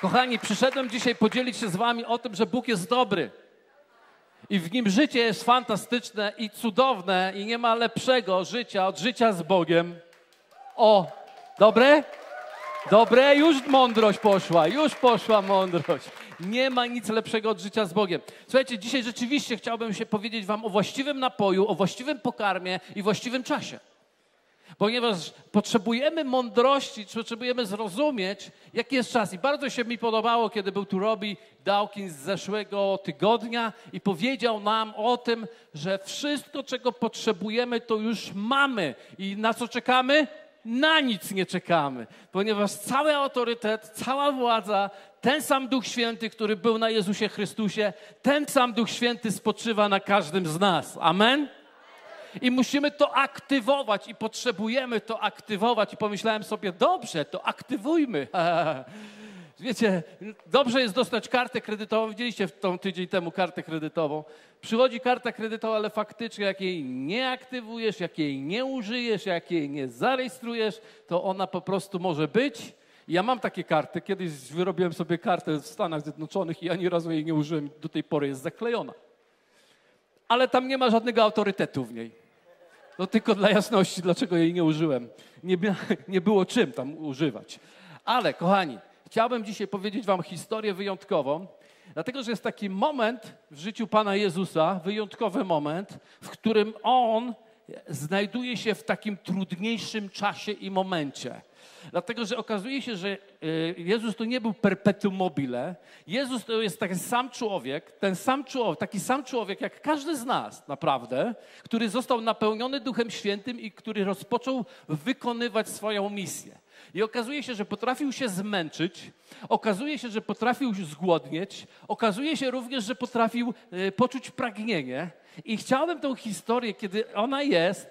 Kochani, przyszedłem dzisiaj podzielić się z wami o tym, że Bóg jest dobry. I w Nim życie jest fantastyczne i cudowne i nie ma lepszego życia od życia z Bogiem. O, dobre? Dobre, już mądrość poszła, mądrość. Nie ma nic lepszego od życia z Bogiem. Słuchajcie, dzisiaj rzeczywiście chciałbym się powiedzieć wam o właściwym napoju, o właściwym pokarmie i właściwym czasie. Ponieważ potrzebujemy mądrości, potrzebujemy zrozumieć, jaki jest czas. I bardzo się mi podobało, kiedy był tu Robby Dawkins z zeszłego tygodnia i powiedział nam o tym, że wszystko, czego potrzebujemy, to już mamy. I na co czekamy? Na nic nie czekamy, ponieważ cały autorytet, cała władza, ten sam Duch Święty, który był na Jezusie Chrystusie, ten sam Duch Święty spoczywa na każdym z nas. Amen? I musimy to aktywować i potrzebujemy to aktywować. I pomyślałem sobie, dobrze, to aktywujmy. Wiecie, dobrze jest dostać kartę kredytową. Widzieliście tydzień temu kartę kredytową. Przychodzi karta kredytowa, ale faktycznie jak jej nie aktywujesz, jak jej nie użyjesz, jak jej nie zarejestrujesz, to ona po prostu może być. Ja mam takie karty. Kiedyś wyrobiłem sobie kartę w Stanach Zjednoczonych i ani razu jej nie użyłem. Do tej pory jest zaklejona. Ale tam nie ma żadnego autorytetu w niej. No tylko dla jasności, dlaczego jej nie użyłem. Nie było czym tam używać. Ale kochani, chciałbym dzisiaj powiedzieć wam historię wyjątkową, dlatego że jest taki moment w życiu Pana Jezusa, wyjątkowy moment, w którym On znajduje się w takim trudniejszym czasie i momencie. Dlatego że okazuje się, że Jezus to nie był perpetuum mobile. Jezus to jest taki sam człowiek jak każdy z nas naprawdę, który został napełniony Duchem Świętym i który rozpoczął wykonywać swoją misję. I okazuje się, że potrafił się zmęczyć, okazuje się, że potrafił zgłodnieć, okazuje się również, że potrafił poczuć pragnienie. I chciałbym tą historię, kiedy ona jest,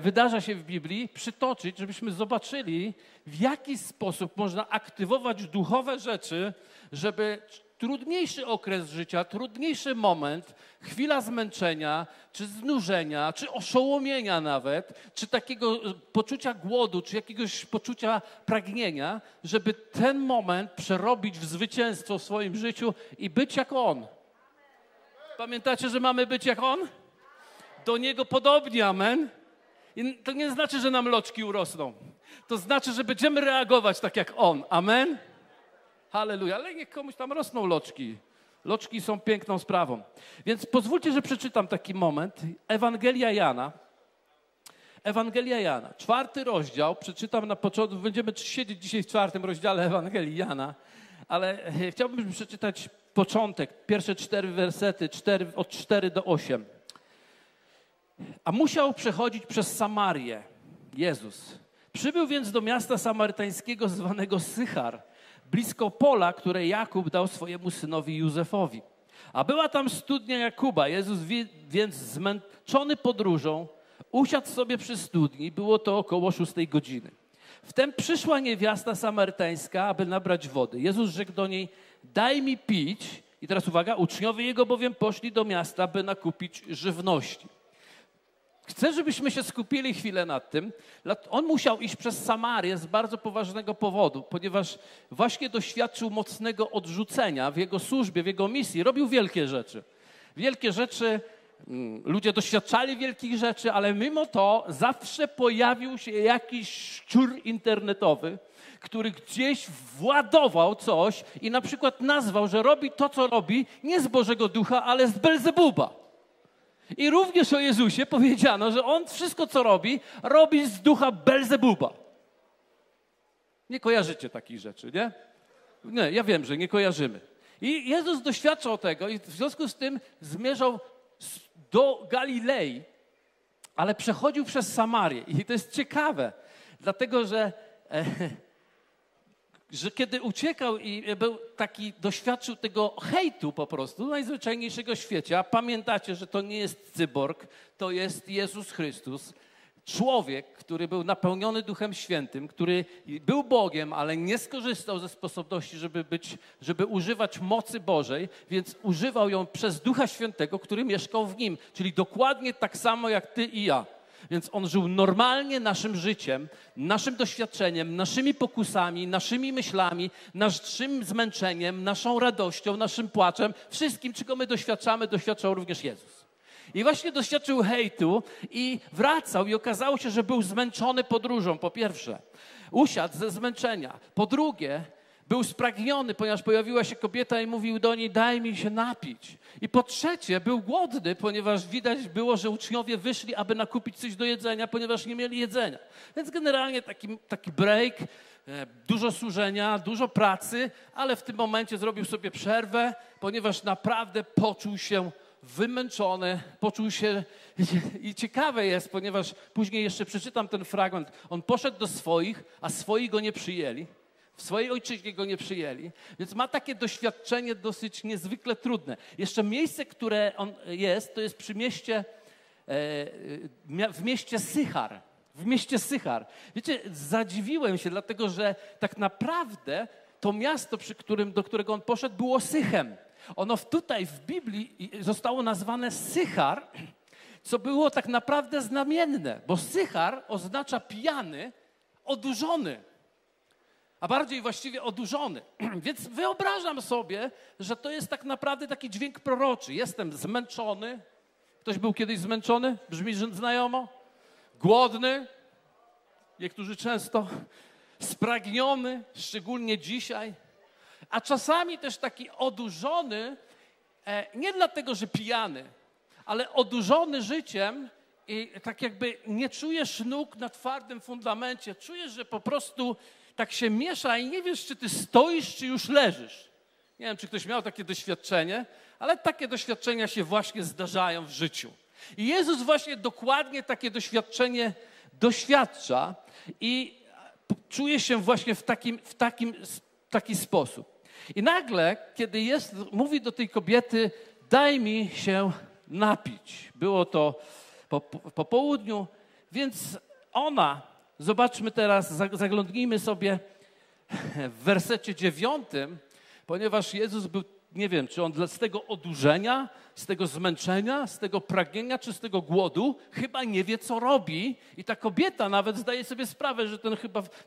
wydarza się w Biblii, przytoczyć, żebyśmy zobaczyli, w jaki sposób można aktywować duchowe rzeczy, żeby trudniejszy okres życia, trudniejszy moment, chwila zmęczenia, czy znużenia, czy oszołomienia nawet, czy takiego poczucia głodu, czy jakiegoś poczucia pragnienia, żeby ten moment przerobić w zwycięstwo w swoim życiu i być jak On. Pamiętacie, że mamy być jak On? Do Niego podobnie, amen. I to nie znaczy, że nam loczki urosną. To znaczy, że będziemy reagować tak jak On. Amen? Halleluja. Ale niech komuś tam rosną loczki. Loczki są piękną sprawą. Więc pozwólcie, że przeczytam taki moment. Ewangelia Jana. Ewangelia Jana. 4 rozdział. Przeczytam na początku. Będziemy siedzieć dzisiaj w 4. rozdziale Ewangelii Jana. Ale chciałbym przeczytać początek. Pierwsze 4 wersety. Od 4 do 8. A musiał przechodzić przez Samarię, Jezus. Przybył więc do miasta samarytańskiego zwanego Sychar, blisko pola, które Jakub dał swojemu synowi Józefowi. A była tam studnia Jakuba. Jezus więc zmęczony podróżą usiadł sobie przy studni. Było to około 6 godziny. Wtem przyszła niewiasta samarytańska, aby nabrać wody. Jezus rzekł do niej, daj mi pić. I teraz uwaga, uczniowie Jego bowiem poszli do miasta, by nakupić żywności. Chcę, żebyśmy się skupili chwilę nad tym. On musiał iść przez Samarię z bardzo poważnego powodu, ponieważ właśnie doświadczył mocnego odrzucenia w jego służbie, w jego misji. Robił wielkie rzeczy. Wielkie rzeczy, ludzie doświadczali wielkich rzeczy, ale mimo to zawsze pojawił się jakiś szczur internetowy, który gdzieś władował coś i na przykład nazwał, że robi to, co robi, nie z Bożego Ducha, ale z Beelzebuba. I również o Jezusie powiedziano, że On wszystko, co robi, robi z ducha Beelzebuba. Nie kojarzycie takich rzeczy, nie? Nie, ja wiem, że nie kojarzymy. I Jezus doświadczał tego i w związku z tym zmierzał do Galilei, ale przechodził przez Samarię. I to jest ciekawe, dlatego że kiedy uciekał i był taki, doświadczył tego hejtu po prostu, najzwyczajniejszego w świecie. A pamiętacie, że to nie jest cyborg, to jest Jezus Chrystus. Człowiek, który był napełniony Duchem Świętym, który był Bogiem, ale nie skorzystał ze sposobności, żeby używać mocy Bożej, więc używał ją przez Ducha Świętego, który mieszkał w nim. Czyli dokładnie tak samo jak ty i ja. Więc on żył normalnie naszym życiem, naszym doświadczeniem, naszymi pokusami, naszymi myślami, naszym zmęczeniem, naszą radością, naszym płaczem. Wszystkim, czego my doświadczamy, doświadczał również Jezus. I właśnie doświadczył hejtu i wracał i okazało się, że był zmęczony podróżą, po pierwsze. Usiadł ze zmęczenia. Po drugie, był spragniony, ponieważ pojawiła się kobieta i mówił do niej, daj mi się napić. I po trzecie, był głodny, ponieważ widać było, że uczniowie wyszli, aby nakupić coś do jedzenia, ponieważ nie mieli jedzenia. Więc generalnie taki break, dużo służenia, dużo pracy, ale w tym momencie zrobił sobie przerwę, ponieważ naprawdę poczuł się wymęczony, poczuł się i ciekawe jest, ponieważ później jeszcze przeczytam ten fragment. On poszedł do swoich, a swoi go nie przyjęli. W swojej ojczyźnie go nie przyjęli, więc ma takie doświadczenie dosyć niezwykle trudne. Jeszcze miejsce, które on jest, to jest przy mieście, w mieście Sychar. W mieście Sychar. Wiecie, zadziwiłem się, dlatego że tak naprawdę to miasto, do którego on poszedł, było Sychem. Ono tutaj w Biblii zostało nazwane Sychar, co było tak naprawdę znamienne, bo Sychar oznacza pijany, odurzony. A bardziej właściwie odurzony. Więc wyobrażam sobie, że to jest tak naprawdę taki dźwięk proroczy. Jestem zmęczony. Ktoś był kiedyś zmęczony? Brzmi znajomo? Głodny. Niektórzy często. Spragniony, szczególnie dzisiaj. A czasami też taki odurzony, nie dlatego, że pijany, ale odurzony życiem i tak jakby nie czujesz nóg na twardym fundamencie. Czujesz, że po prostu tak się miesza i nie wiesz, czy ty stoisz, czy już leżysz. Nie wiem, czy ktoś miał takie doświadczenie, ale takie doświadczenia się właśnie zdarzają w życiu. I Jezus właśnie dokładnie takie doświadczenie doświadcza i czuje się właśnie w taki sposób. I nagle, kiedy mówi do tej kobiety, daj mi się napić. Było to po południu, więc ona... Zobaczmy teraz, zaglądnijmy sobie w wersecie 9, ponieważ Jezus był, nie wiem, czy on z tego odurzenia, z tego zmęczenia, z tego pragnienia, czy z tego głodu, chyba nie wie, co robi. I ta kobieta nawet zdaje sobie sprawę, że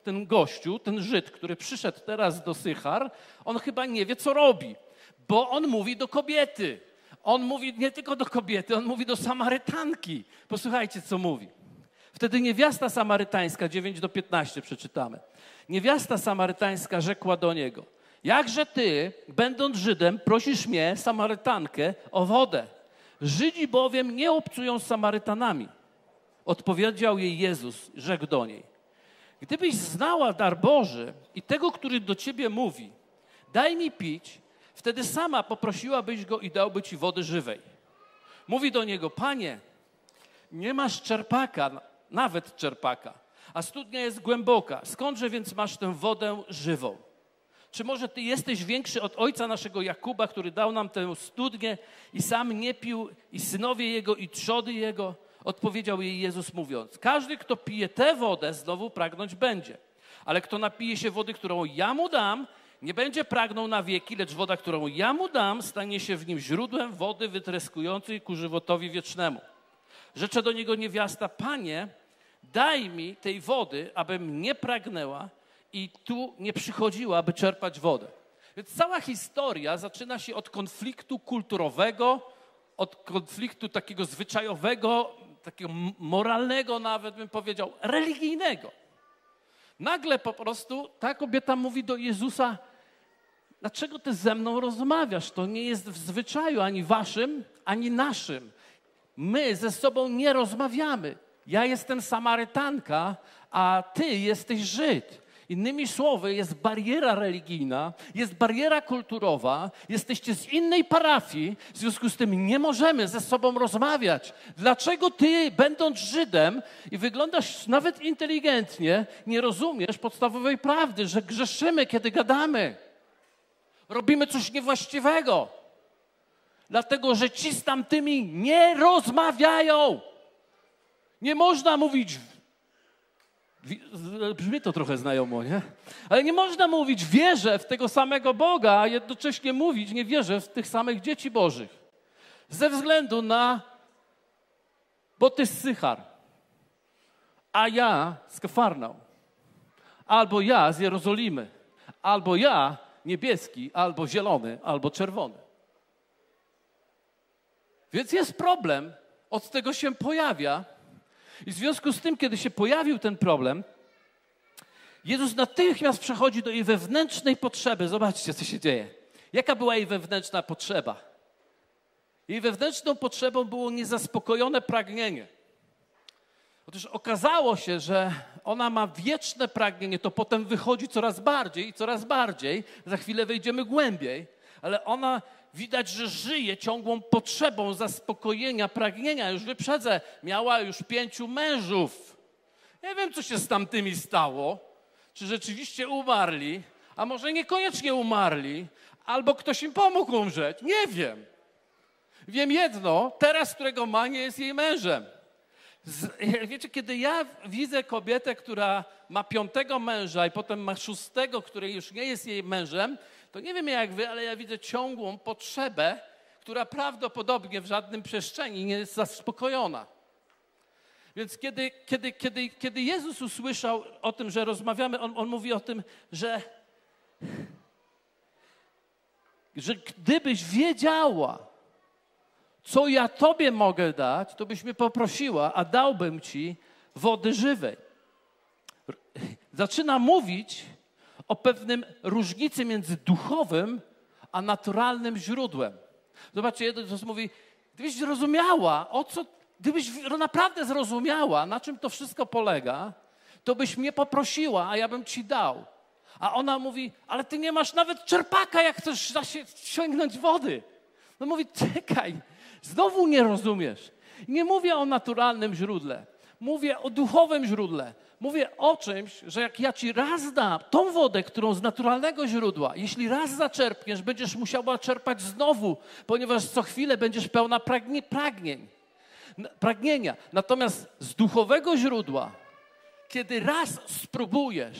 ten gościu, ten Żyd, który przyszedł teraz do Sychar, on chyba nie wie, co robi, bo on mówi do kobiety. On mówi nie tylko do kobiety, on mówi do Samarytanki. Posłuchajcie, co mówi. Wtedy niewiasta samarytańska, 9-15 przeczytamy. Niewiasta samarytańska rzekła do niego, jakże ty, będąc Żydem, prosisz mnie, Samarytankę, o wodę? Żydzi bowiem nie obcują z Samarytanami. Odpowiedział jej Jezus, rzekł do niej. Gdybyś znała dar Boży i tego, który do ciebie mówi, daj mi pić, wtedy sama poprosiłabyś go i dałby ci wody żywej. Mówi do niego, panie, nie masz czerpaka, nawet czerpaka, a studnia jest głęboka. Skądże więc masz tę wodę żywą? Czy może ty jesteś większy od ojca naszego Jakuba, który dał nam tę studnię i sam nie pił, i synowie jego, i trzody jego? Odpowiedział jej Jezus mówiąc, każdy, kto pije tę wodę, znowu pragnąć będzie. Ale kto napije się wody, którą ja mu dam, nie będzie pragnął na wieki, lecz woda, którą ja mu dam, stanie się w nim źródłem wody wytryskującej ku żywotowi wiecznemu. Rzecze do niego niewiasta, panie, daj mi tej wody, abym nie pragnęła i tu nie przychodziła, aby czerpać wodę. Więc cała historia zaczyna się od konfliktu kulturowego, od konfliktu takiego zwyczajowego, takiego moralnego nawet bym powiedział, religijnego. Nagle po prostu ta kobieta mówi do Jezusa, dlaczego ty ze mną rozmawiasz? To nie jest w zwyczaju ani waszym, ani naszym. My ze sobą nie rozmawiamy. Ja jestem Samarytanka, a ty jesteś Żyd. Innymi słowy, jest bariera religijna, jest bariera kulturowa, jesteście z innej parafii, w związku z tym nie możemy ze sobą rozmawiać. Dlaczego ty, będąc Żydem i wyglądasz nawet inteligentnie, nie rozumiesz podstawowej prawdy, że grzeszymy, kiedy gadamy? Robimy coś niewłaściwego. Dlatego, że ci z tamtymi nie rozmawiają. Nie można mówić, brzmi to trochę znajomo, nie? Ale nie można mówić, wierzę w tego samego Boga, a jednocześnie mówić, nie wierzę w tych samych dzieci bożych. Ze względu na, bo ty Sychar. a ja z Kfarnał, albo ja z Jerozolimy, albo ja niebieski, albo zielony, albo czerwony. Więc jest problem, od tego się pojawia i w związku z tym, kiedy się pojawił ten problem, Jezus natychmiast przechodzi do jej wewnętrznej potrzeby. Zobaczcie, co się dzieje. Jaka była jej wewnętrzna potrzeba? Jej wewnętrzną potrzebą było niezaspokojone pragnienie. Otóż okazało się, że ona ma wieczne pragnienie, to potem wychodzi coraz bardziej, za chwilę wejdziemy głębiej, ale ona widać, że żyje ciągłą potrzebą zaspokojenia pragnienia. Już wyprzedzę, miała już 5 mężów. Nie wiem, co się z tamtymi stało, czy rzeczywiście umarli, a może niekoniecznie umarli, albo ktoś im pomógł umrzeć, nie wiem. Wiem jedno, teraz, którego ma, nie jest jej mężem. Wiecie, kiedy ja widzę kobietę, która ma 5. męża i potem ma 6, który już nie jest jej mężem, to nie wiem jak wy, ale ja widzę ciągłą potrzebę, która prawdopodobnie w żadnym przestrzeni nie jest zaspokojona. Więc kiedy Jezus usłyszał o tym, że rozmawiamy, on mówi o tym, że gdybyś wiedziała, co ja Tobie mogę dać, to byś mnie poprosiła, a dałbym Ci wody żywej. Zaczyna mówić o pewnym różnicy między duchowym a naturalnym źródłem. Zobaczcie, jeden Jezus mówi, gdybyś zrozumiała, gdybyś naprawdę zrozumiała, na czym to wszystko polega, to byś mnie poprosiła, a ja bym Ci dał. A ona mówi, ale Ty nie masz nawet czerpaka, jak chcesz sięgnąć wody. No mówi, czekaj, znowu nie rozumiesz. Nie mówię o naturalnym źródle. Mówię o duchowym źródle. Mówię o czymś, że jak ja Ci raz dam tą wodę, którą z naturalnego źródła, jeśli raz zaczerpniesz, będziesz musiała czerpać znowu, ponieważ co chwilę będziesz pełna pragnienia. Natomiast z duchowego źródła, kiedy raz spróbujesz,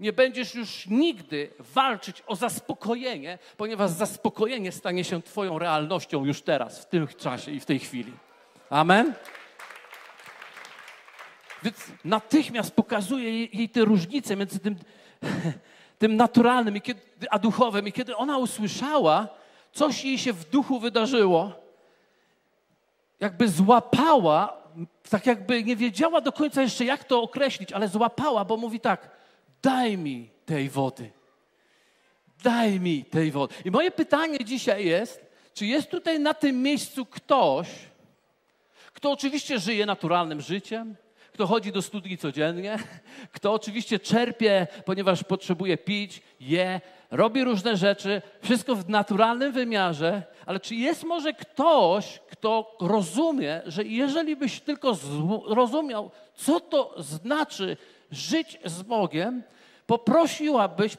nie będziesz już nigdy walczyć o zaspokojenie, ponieważ zaspokojenie stanie się Twoją realnością już teraz, w tym czasie i w tej chwili. Amen? Więc natychmiast pokazuje jej te różnice między tym naturalnym a duchowym. I kiedy ona usłyszała, coś jej się w duchu wydarzyło, jakby złapała, tak jakby nie wiedziała do końca jeszcze, jak to określić, ale złapała, bo mówi tak, daj mi tej wody. Daj mi tej wody. I moje pytanie dzisiaj jest, czy jest tutaj na tym miejscu ktoś, kto oczywiście żyje naturalnym życiem, kto chodzi do studni codziennie, kto oczywiście czerpie, ponieważ potrzebuje pić, je, robi różne rzeczy, wszystko w naturalnym wymiarze, ale czy jest może ktoś, kto rozumie, że jeżeli byś tylko rozumiał, co to znaczy żyć z Bogiem,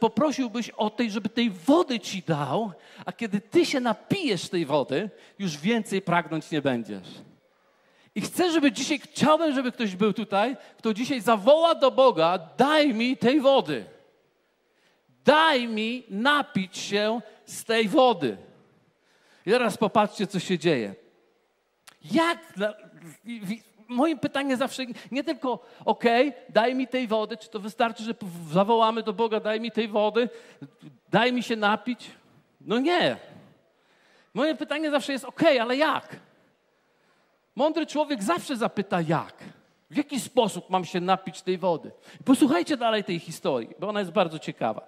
poprosiłbyś o tej, żeby tej wody Ci dał, a kiedy Ty się napijesz tej wody, już więcej pragnąć nie będziesz. I chcę, chciałbym, żeby ktoś był tutaj, kto dzisiaj zawoła do Boga, daj mi tej wody. Daj mi napić się z tej wody. I teraz popatrzcie, co się dzieje. Moje pytanie zawsze, nie tylko daj mi tej wody, czy to wystarczy, że zawołamy do Boga, daj mi tej wody, daj mi się napić? No nie. Moje pytanie zawsze jest, ale jak? Mądry człowiek zawsze zapyta, jak? W jaki sposób mam się napić tej wody? Posłuchajcie dalej tej historii, bo ona jest bardzo ciekawa.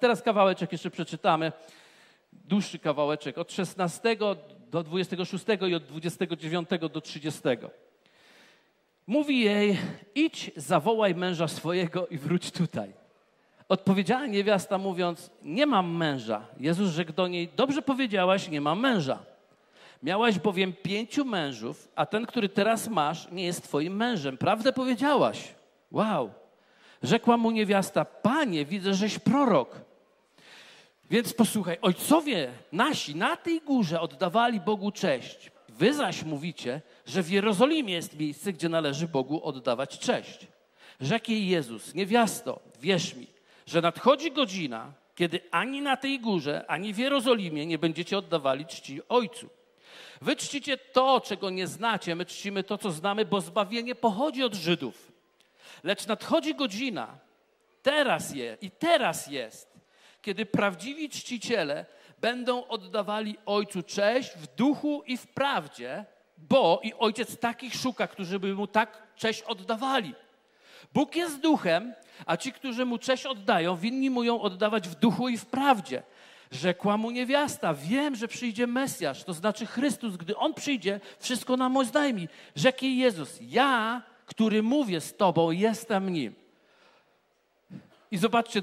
Teraz kawałeczek jeszcze przeczytamy, dłuższy kawałeczek, od 16 do 26 i od 29 do 30. Mówi jej, idź, zawołaj męża swojego i wróć tutaj. Odpowiedziała niewiasta mówiąc, nie mam męża. Jezus rzekł do niej, dobrze powiedziałaś, nie mam męża. Miałaś bowiem 5 mężów, a ten, który teraz masz, nie jest twoim mężem. Prawdę powiedziałaś. Wow. Rzekła mu niewiasta, Panie, widzę, żeś prorok. Więc posłuchaj, ojcowie nasi na tej górze oddawali Bogu cześć. Wy zaś mówicie, że w Jerozolimie jest miejsce, gdzie należy Bogu oddawać cześć. Rzekł jej Jezus, niewiasto, wierz mi, że nadchodzi godzina, kiedy ani na tej górze, ani w Jerozolimie nie będziecie oddawali czci Ojcu. Wy czcicie to, czego nie znacie, my czcimy to, co znamy, bo zbawienie pochodzi od Żydów. Lecz nadchodzi godzina, teraz jest, kiedy prawdziwi czciciele będą oddawali Ojcu cześć w duchu i w prawdzie, bo i Ojciec takich szuka, którzy by Mu tak cześć oddawali. Bóg jest duchem, a ci, którzy Mu cześć oddają, winni Mu ją oddawać w duchu i w prawdzie. Rzekła Mu niewiasta, wiem, że przyjdzie Mesjasz, to znaczy Chrystus. Gdy On przyjdzie, wszystko nam oznajmi. Rzekł jej Jezus, ja, który mówię z Tobą, jestem Nim. I zobaczcie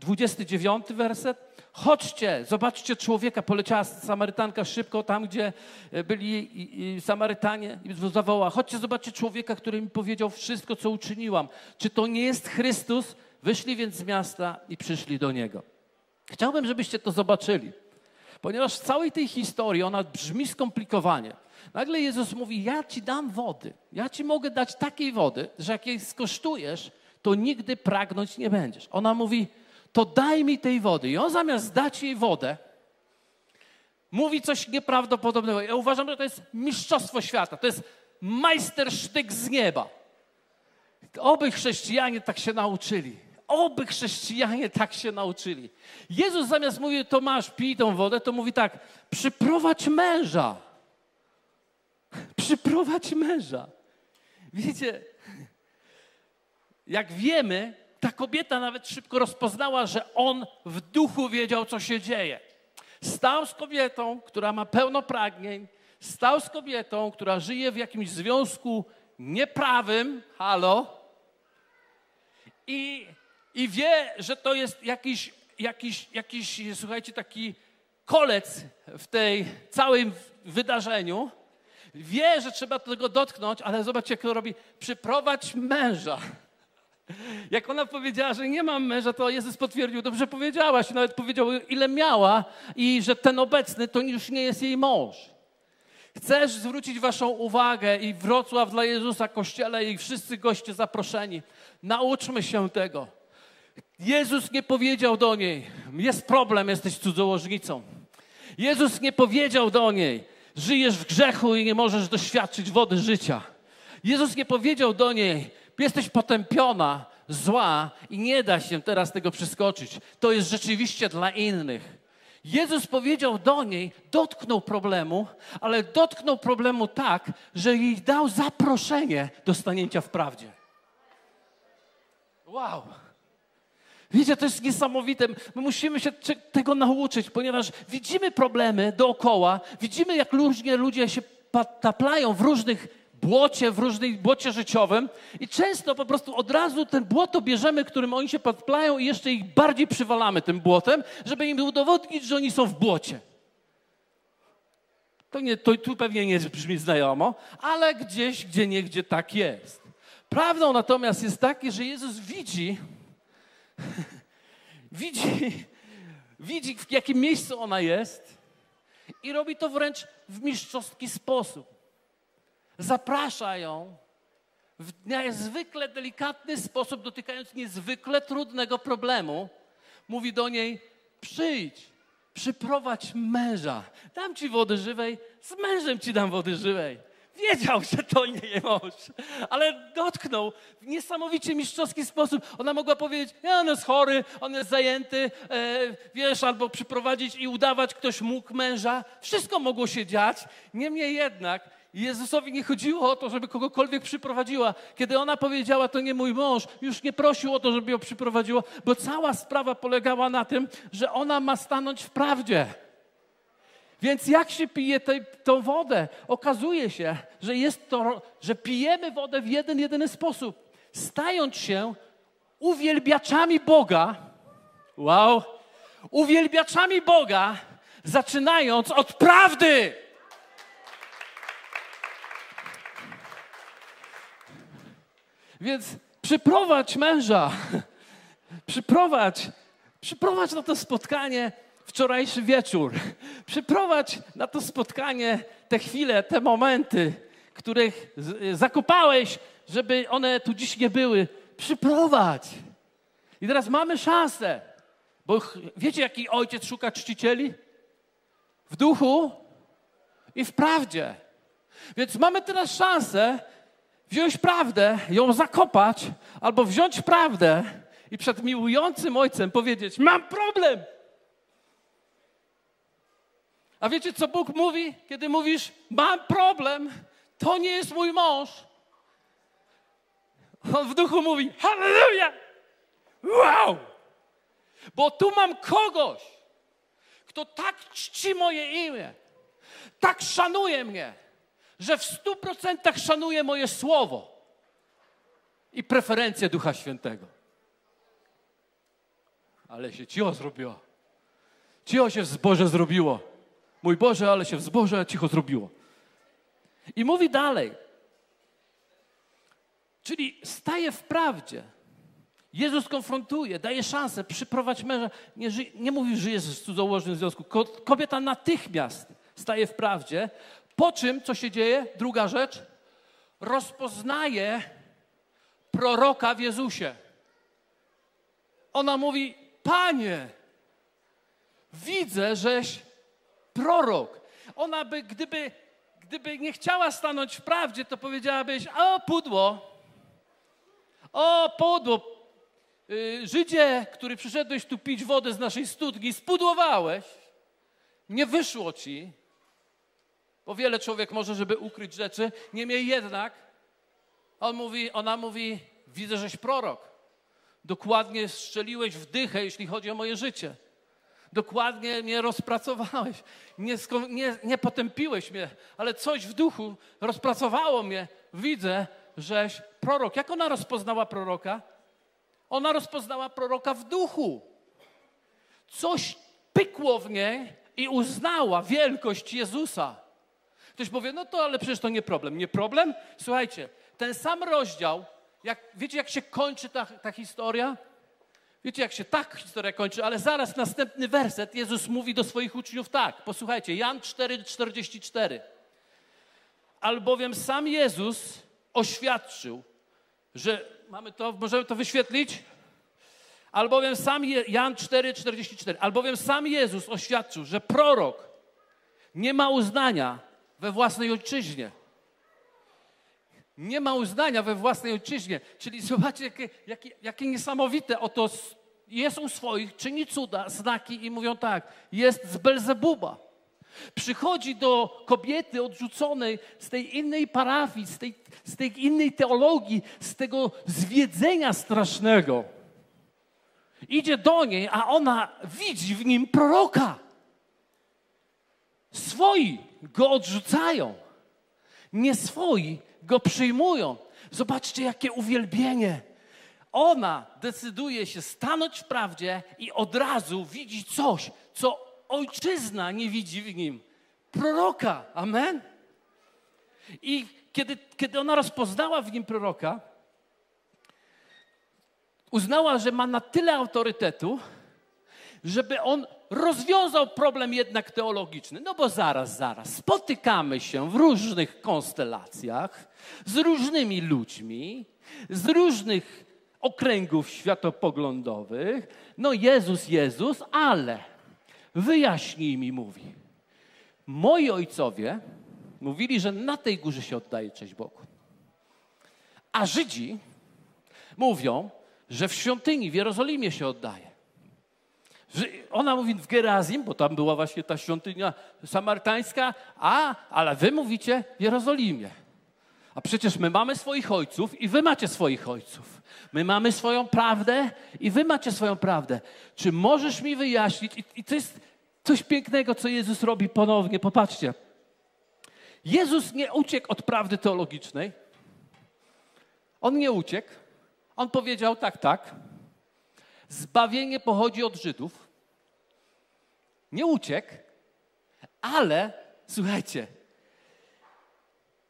29 werset. Chodźcie, zobaczcie człowieka. Poleciała Samarytanka szybko tam, gdzie byli Samarytanie i zawołała. Chodźcie, zobaczcie człowieka, który mi powiedział wszystko, co uczyniłam. Czy to nie jest Chrystus? Wyszli więc z miasta i przyszli do Niego. Chciałbym, żebyście to zobaczyli, ponieważ w całej tej historii ona brzmi skomplikowanie. Nagle Jezus mówi, ja Ci dam wody. Ja Ci mogę dać takiej wody, że jak jej skosztujesz, to nigdy pragnąć nie będziesz. Ona mówi, to daj mi tej wody. I on zamiast dać jej wodę, mówi coś nieprawdopodobnego. Ja uważam, że to jest mistrzostwo świata. To jest majstersztyk z nieba. Oby chrześcijanie tak się nauczyli. Oby chrześcijanie tak się nauczyli. Jezus zamiast mówi, Tomasz, pij tą wodę, to mówi tak, przyprowadź męża. Przyprowadź męża. Wiecie, jak wiemy, ta kobieta nawet szybko rozpoznała, że on w duchu wiedział, co się dzieje. Stał z kobietą, która ma pełno pragnień. Stał z kobietą, która żyje w jakimś związku nieprawym. Halo. I wie, że to jest jakiś, słuchajcie, taki kolec w tej całym wydarzeniu. Wie, że trzeba tego dotknąć, ale zobaczcie, jak to robi. Przyprowadź męża. Jak ona powiedziała, że nie mam męża, to Jezus potwierdził, dobrze powiedziałaś. I nawet powiedział, ile miała i że ten obecny to już nie jest jej mąż. Chcesz zwrócić waszą uwagę i Wrocław dla Jezusa, kościele i wszyscy goście zaproszeni. Nauczmy się tego. Jezus nie powiedział do niej, jest problem, jesteś cudzołożnicą. Jezus nie powiedział do niej, żyjesz w grzechu i nie możesz doświadczyć wody życia. Jezus nie powiedział do niej, jesteś potępiona, zła i nie da się teraz tego przeskoczyć. To jest rzeczywiście dla innych. Jezus powiedział do niej, dotknął problemu, ale dotknął problemu tak, że jej dał zaproszenie do stanięcia w prawdzie. Wow! Wiecie, to jest niesamowite. My musimy się tego nauczyć, ponieważ widzimy problemy dookoła, widzimy, jak różnie ludzie się taplają w różnych w różnym błocie życiowym i często po prostu od razu ten błoto bierzemy, którym oni się podplają i jeszcze ich bardziej przywalamy tym błotem, żeby im udowodnić, że oni są w błocie. To tu pewnie nie brzmi znajomo, ale gdzieś, gdzieniegdzie tak jest. Prawdą natomiast jest takie, że Jezus widzi w jakim miejscu ona jest i robi to wręcz w mistrzowski sposób. Zaprasza ją w niezwykle delikatny sposób, dotykając niezwykle trudnego problemu. Mówi do niej, przyjdź, przyprowadź męża. Dam ci wody żywej, z mężem ci dam wody żywej. Wiedział, że to nie jest mąż, ale dotknął w niesamowicie mistrzowski sposób. Ona mogła powiedzieć, nie, on jest chory, on jest zajęty, wiesz, albo przyprowadzić i udawać, ktoś mógł męża. Wszystko mogło się dziać, niemniej jednak Jezusowi nie chodziło o to, żeby kogokolwiek przyprowadziła. Kiedy ona powiedziała, to nie mój mąż, już nie prosił o to, żeby ją przyprowadziło, bo cała sprawa polegała na tym, że ona ma stanąć w prawdzie. Więc jak się pije tą wodę? Okazuje się, że pijemy wodę w jeden, jedyny sposób. Stając się uwielbiaczami Boga, wow, uwielbiaczami Boga, zaczynając od prawdy. Więc przyprowadź męża, przyprowadź na to spotkanie wczorajszy wieczór, przyprowadź na to spotkanie te chwile, te momenty, których zakopałeś, żeby one tu dziś nie były. Przyprowadź. I teraz mamy szansę, bo wiecie, jaki ojciec szuka czcicieli? W duchu i w prawdzie. Więc mamy teraz szansę wziąć prawdę, ją zakopać, albo wziąć prawdę i przed miłującym Ojcem powiedzieć: mam problem. A wiecie, co Bóg mówi, kiedy mówisz: mam problem, to nie jest mój mąż. On w duchu mówi: halleluja! Wow! Bo tu mam kogoś, kto tak czci moje imię, tak szanuje mnie, że w 100% szanuje moje słowo i preferencje Ducha Świętego. Ale się cicho zrobiło. Cicho się w zborze zrobiło. Mój Boże, ale się w zborze cicho zrobiło. I mówi dalej. Czyli staje w prawdzie. Jezus konfrontuje, daje szansę, przyprowadź męża. Nie mówi, że jest w cudzołożnym związku. Kobieta natychmiast staje w prawdzie. Po czym, co się dzieje? Druga rzecz. Rozpoznaje proroka w Jezusie. Ona mówi: Panie, widzę, żeś prorok. Ona by, gdyby nie chciała stanąć w prawdzie, to powiedziałabyś: o pudło, Żydzie, który przyszedłeś tu pić wodę z naszej studni, spudłowałeś, nie wyszło ci, bo wiele człowiek może, żeby ukryć rzeczy, niemniej jednak ona mówi, widzę, żeś prorok, dokładnie strzeliłeś w dychę, jeśli chodzi o moje życie, dokładnie mnie rozpracowałeś, nie potępiłeś mnie, ale coś w duchu rozpracowało mnie, widzę, żeś prorok. Jak ona rozpoznała proroka? Ona rozpoznała proroka w duchu. Coś pykło w niej i uznała wielkość Jezusa. Ktoś powie: no to, ale przecież to nie problem. Nie problem? Słuchajcie, ten sam rozdział, wiecie jak się kończy ta historia? Wiecie jak się ta historia kończy, ale zaraz następny werset Jezus mówi do swoich uczniów tak. Posłuchajcie, Jan 4,44. Albowiem sam Jezus oświadczył, że... Mamy to? Możemy to wyświetlić? Albowiem sam Jan 4,44. Albowiem sam Jezus oświadczył, że prorok nie ma uznania we własnej ojczyźnie. Nie ma uznania we własnej ojczyźnie. Czyli zobaczcie, jakie niesamowite. Oto jest u swoich, czyni cuda, znaki i mówią tak: jest z Beelzebuba. Przychodzi do kobiety odrzuconej z tej innej parafii, z tej innej teologii, z tego zwiedzenia strasznego. Idzie do niej, a ona widzi w nim proroka. Swoi go odrzucają, nie swoi go przyjmują. Zobaczcie, jakie uwielbienie. Ona decyduje się stanąć w prawdzie i od razu widzi coś, co Ojczyzna nie widzi w nim. Proroka. Amen? I kiedy ona rozpoznała w nim proroka, uznała, że ma na tyle autorytetu, żeby on rozwiązał problem jednak teologiczny. No bo zaraz, spotykamy się w różnych konstelacjach, z różnymi ludźmi, z różnych okręgów światopoglądowych. No Jezus, ale... Wyjaśnij mi, mówi. Moi ojcowie mówili, że na tej górze się oddaje cześć Bogu. A Żydzi mówią, że w świątyni w Jerozolimie się oddaje. Ona mówi w Gerazim, bo tam była właśnie ta świątynia samarytańska, ale wy mówicie w Jerozolimie. A przecież my mamy swoich ojców i wy macie swoich ojców. My mamy swoją prawdę i wy macie swoją prawdę. Czy możesz mi wyjaśnić? I to jest coś pięknego, co Jezus robi ponownie. Popatrzcie. Jezus nie uciekł od prawdy teologicznej. On nie uciekł. On powiedział tak. Zbawienie pochodzi od Żydów. Nie uciekł, ale słuchajcie,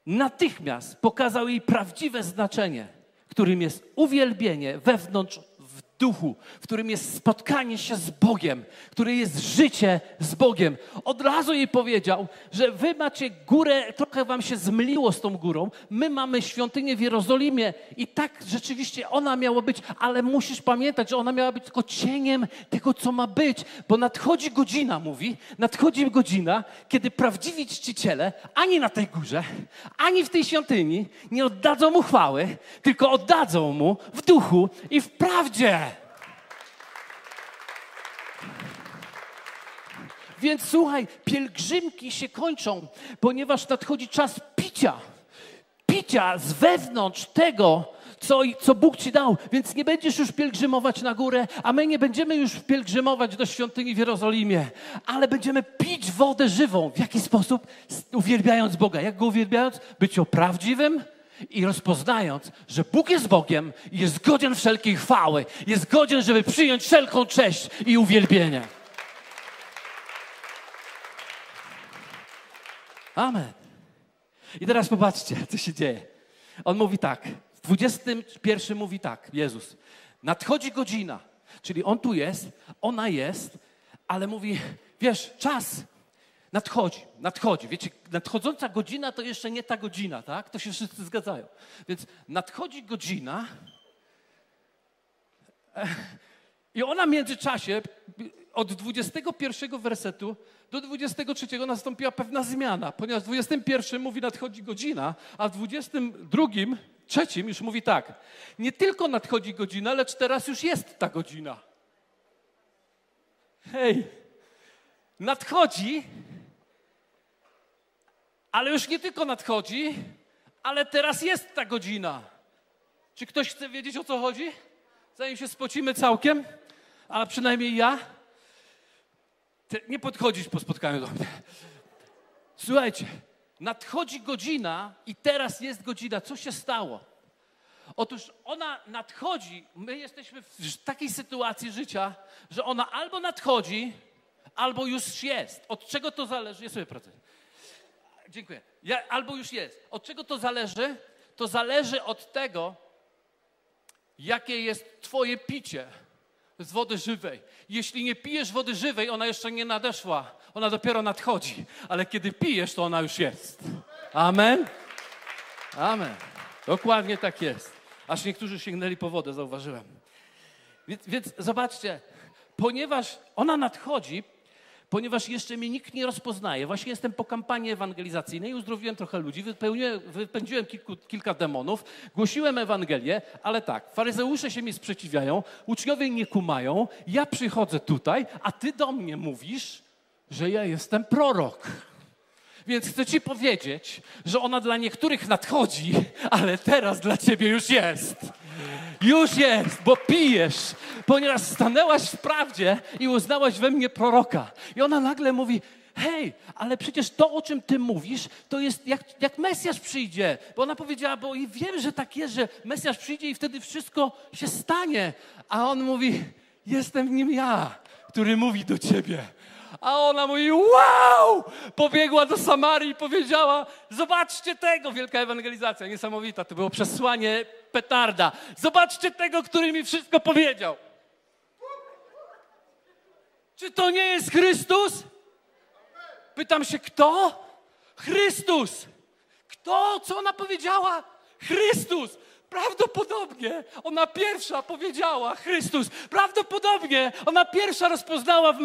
natychmiast pokazał jej prawdziwe znaczenie, którym jest uwielbienie wewnątrz, w duchu, w którym jest spotkanie się z Bogiem, które jest życie z Bogiem. Od razu jej powiedział, że wy macie górę, trochę wam się zmyliło z tą górą, my mamy świątynię w Jerozolimie i tak rzeczywiście ona miała być, ale musisz pamiętać, że ona miała być tylko cieniem tego, co ma być, bo nadchodzi godzina, mówi, nadchodzi godzina, kiedy prawdziwi czciciele ani na tej górze, ani w tej świątyni nie oddadzą mu chwały, tylko oddadzą mu w duchu i w prawdzie. Więc słuchaj, pielgrzymki się kończą, ponieważ nadchodzi czas picia. Picia z wewnątrz tego, co Bóg ci dał. Więc nie będziesz już pielgrzymować na górę, a my nie będziemy już pielgrzymować do świątyni w Jerozolimie, ale będziemy pić wodę żywą. W jaki sposób? Uwielbiając Boga. Jak Go uwielbiając? Być o prawdziwym i rozpoznając, że Bóg jest Bogiem i jest godzien wszelkiej chwały. Jest godzien, żeby przyjąć wszelką cześć i uwielbienie. Amen. I teraz popatrzcie, co się dzieje. On mówi tak, w 21 mówi tak, Jezus. Nadchodzi godzina, czyli On tu jest, ona jest, ale mówi, wiesz, czas nadchodzi. Wiecie, nadchodząca godzina to jeszcze nie ta godzina, tak? To się wszyscy zgadzają. Więc nadchodzi godzina i ona w międzyczasie od 21 wersetu do 23 nastąpiła pewna zmiana, ponieważ w 21 mówi nadchodzi godzina, a w 22, trzecim już mówi tak. Nie tylko nadchodzi godzina, lecz teraz już jest ta godzina. Hej, nadchodzi, ale już nie tylko nadchodzi, ale teraz jest ta godzina. Czy ktoś chce wiedzieć, o co chodzi? Zanim się spocimy całkiem, a przynajmniej ja. Nie podchodzić po spotkaniu do mnie. Słuchajcie, nadchodzi godzina i teraz jest godzina. Co się stało? Otóż ona nadchodzi, my jesteśmy w takiej sytuacji życia, że ona albo nadchodzi, albo już jest. Od czego to zależy? Ja sobie pracuję. Dziękuję. Albo już jest. Od czego to zależy? To zależy od tego, jakie jest twoje picie z wody żywej. Jeśli nie pijesz wody żywej, ona jeszcze nie nadeszła. Ona dopiero nadchodzi. Ale kiedy pijesz, to ona już jest. Amen? Amen. Dokładnie tak jest. Aż niektórzy sięgnęli po wodę, zauważyłem. Więc zobaczcie, ponieważ ona nadchodzi, ponieważ jeszcze mnie nikt nie rozpoznaje. Właśnie jestem po kampanii ewangelizacyjnej, uzdrowiłem trochę ludzi, wypędziłem kilka demonów, głosiłem Ewangelię, ale tak, faryzeusze się mi sprzeciwiają, uczniowie nie kumają, ja przychodzę tutaj, a ty do mnie mówisz, że ja jestem prorok. Więc chcę ci powiedzieć, że ona dla niektórych nadchodzi, ale teraz dla ciebie już jest. Już jest, bo pijesz, ponieważ stanęłaś w prawdzie i uznałaś we mnie proroka. I ona nagle mówi, hej, ale przecież to, o czym ty mówisz, to jest jak Mesjasz przyjdzie. Bo ona powiedziała, bo i wiem, że tak jest, że Mesjasz przyjdzie i wtedy wszystko się stanie. A on mówi, jestem nim ja, który mówi do ciebie. A ona mówi, wow! Pobiegła do Samarii i powiedziała, zobaczcie tego, wielka ewangelizacja, niesamowita, to było przesłanie petarda. Zobaczcie tego, który mi wszystko powiedział. Czy to nie jest Chrystus? Pytam się, kto? Chrystus. Kto? Co ona powiedziała? Chrystus. Prawdopodobnie ona pierwsza powiedziała Chrystus. Prawdopodobnie ona pierwsza rozpoznała w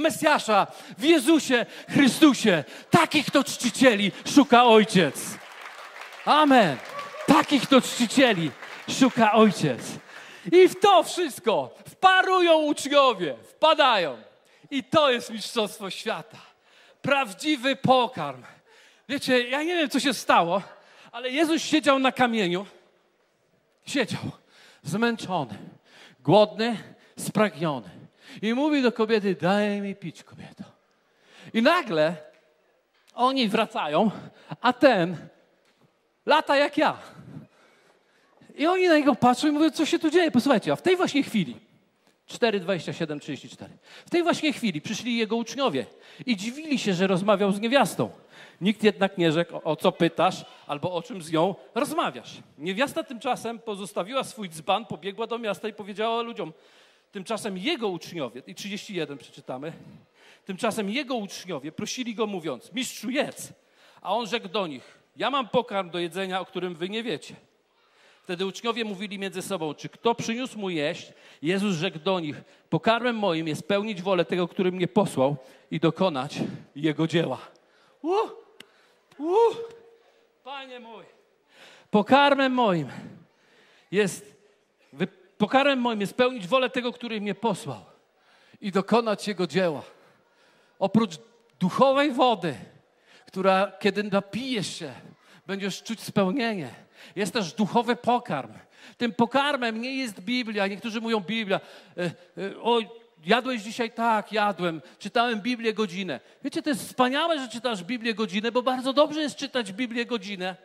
Mesjasza, w Jezusie, Chrystusie. Takich to czcicieli szuka Ojciec. Amen. Takich to czcicieli szuka Ojciec. I w to wszystko wparują uczniowie, wpadają. I to jest mistrzostwo świata. Prawdziwy pokarm. Wiecie, ja nie wiem, co się stało, ale Jezus siedział na kamieniu. Siedział zmęczony, głodny, spragniony. I mówi do kobiety, daj mi pić, kobieto. I nagle oni wracają, a ten lata jak ja. I oni na niego patrzą i mówią, co się tu dzieje? Posłuchajcie, a w tej właśnie chwili, 4:27-34, w tej właśnie chwili przyszli jego uczniowie i dziwili się, że rozmawiał z niewiastą. Nikt jednak nie rzekł, o co pytasz albo o czym z nią rozmawiasz. Niewiasta tymczasem pozostawiła swój dzban, pobiegła do miasta i powiedziała ludziom. Tymczasem jego uczniowie, i 31 przeczytamy, tymczasem jego uczniowie prosili go mówiąc, mistrzu jedz, a on rzekł do nich, ja mam pokarm do jedzenia, o którym wy nie wiecie. Wtedy uczniowie mówili między sobą, czy kto przyniósł mu jeść? Jezus rzekł do nich, pokarmem moim jest pełnić wolę tego, który mnie posłał i dokonać jego dzieła. Panie mój, pokarmem moim jest pełnić wolę tego, który mnie posłał i dokonać jego dzieła. Oprócz duchowej wody, która kiedy napijesz się, będziesz czuć spełnienie. Jest też duchowy pokarm. Tym pokarmem nie jest Biblia. Niektórzy mówią Biblia. Oj, jadłeś dzisiaj? Tak, jadłem. Czytałem Biblię godzinę. Wiecie, to jest wspaniałe, że czytasz Biblię godzinę, bo bardzo dobrze jest czytać Biblię godzinę.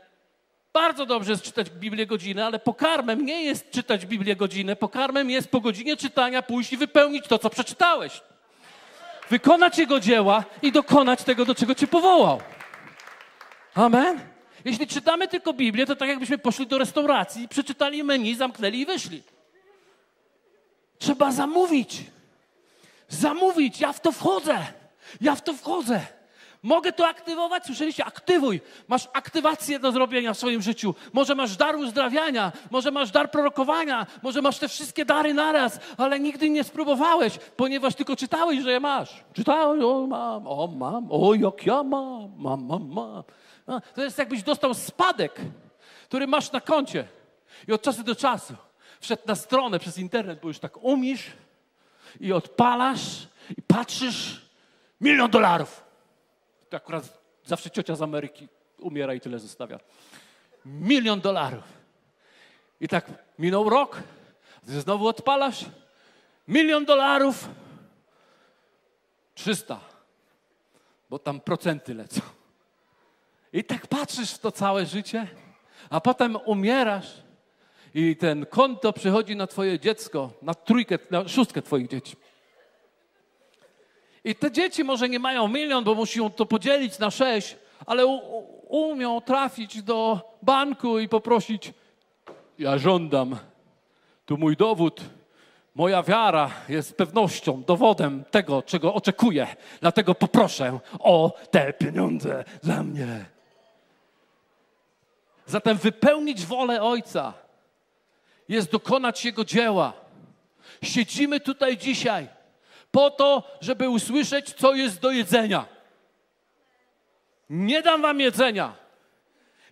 Bardzo dobrze jest czytać Biblię godzinę, ale pokarmem nie jest czytać Biblię godzinę. Pokarmem jest po godzinie czytania pójść i wypełnić to, co przeczytałeś. Wykonać jego dzieła i dokonać tego, do czego cię powołał. Amen? Jeśli czytamy tylko Biblię, to tak jakbyśmy poszli do restauracji, przeczytali menu, zamknęli i wyszli. Trzeba zamówić. Zamówić. Ja w to wchodzę. Ja w to wchodzę. Mogę to aktywować. Słyszeliście? Aktywuj. Masz aktywację do zrobienia w swoim życiu. Może masz dar uzdrawiania, może masz dar prorokowania, może masz te wszystkie dary naraz, ale nigdy nie spróbowałeś, ponieważ tylko czytałeś, że je masz. Czytałeś, jak ja mam. To jest jakbyś dostał spadek, który masz na koncie i od czasu do czasu wszedł na stronę przez internet, bo już tak umiesz i odpalasz i patrzysz, $1 000 000. To akurat zawsze ciocia z Ameryki umiera i tyle zostawia. $1 000 000. I tak minął rok, znowu odpalasz, $1 000 000, 300, bo tam procenty lecą. I tak patrzysz w to całe życie, a potem umierasz i ten konto przychodzi na twoje dziecko, na trójkę, na szóstkę twoich dzieci. I te dzieci może nie mają milion, bo muszą to podzielić na 6, ale umią trafić do banku i poprosić, ja żądam, tu mój dowód, moja wiara jest pewnością, dowodem tego, czego oczekuję. Dlatego poproszę o te pieniądze dla mnie. Zatem wypełnić wolę Ojca jest dokonać Jego dzieła. Siedzimy tutaj dzisiaj po to, żeby usłyszeć, co jest do jedzenia. Nie dam wam jedzenia.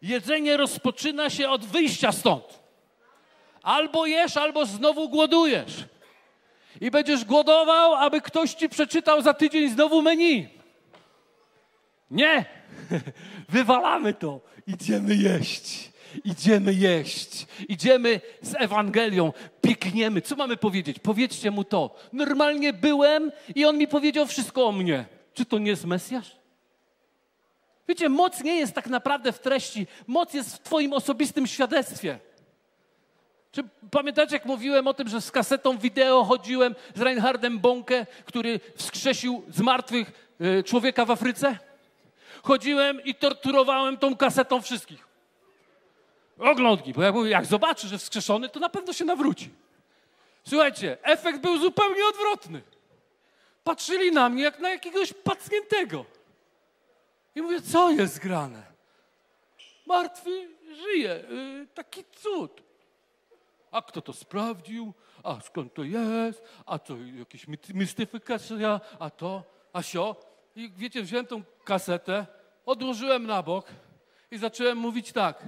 Jedzenie rozpoczyna się od wyjścia stąd. Albo jesz, albo znowu głodujesz. I będziesz głodował, aby ktoś ci przeczytał za tydzień znowu menu. Nie. Wywalamy to. Idziemy jeść. Idziemy jeść. Idziemy z Ewangelią. Biegniemy. Co mamy powiedzieć? Powiedzcie mu to. Normalnie byłem i on mi powiedział wszystko o mnie. Czy to nie jest Mesjasz? Wiecie, moc nie jest tak naprawdę w treści. Moc jest w twoim osobistym świadectwie. Czy pamiętacie, jak mówiłem o tym, że z kasetą wideo chodziłem z Reinhardem Bonke, który wskrzesił z martwych człowieka w Afryce? Chodziłem i torturowałem tą kasetą wszystkich. Oglądki, bo jak zobaczy, że wskrzeszony, to na pewno się nawróci. Słuchajcie, efekt był zupełnie odwrotny. Patrzyli na mnie jak na jakiegoś pacniętego. I mówię, co jest grane? Martwy żyje, taki cud. A kto to sprawdził? A skąd to jest? A to jakieś mistyfikacja? A to? A sio? I wiecie, wziąłem tą kasetę, odłożyłem na bok i zacząłem mówić tak.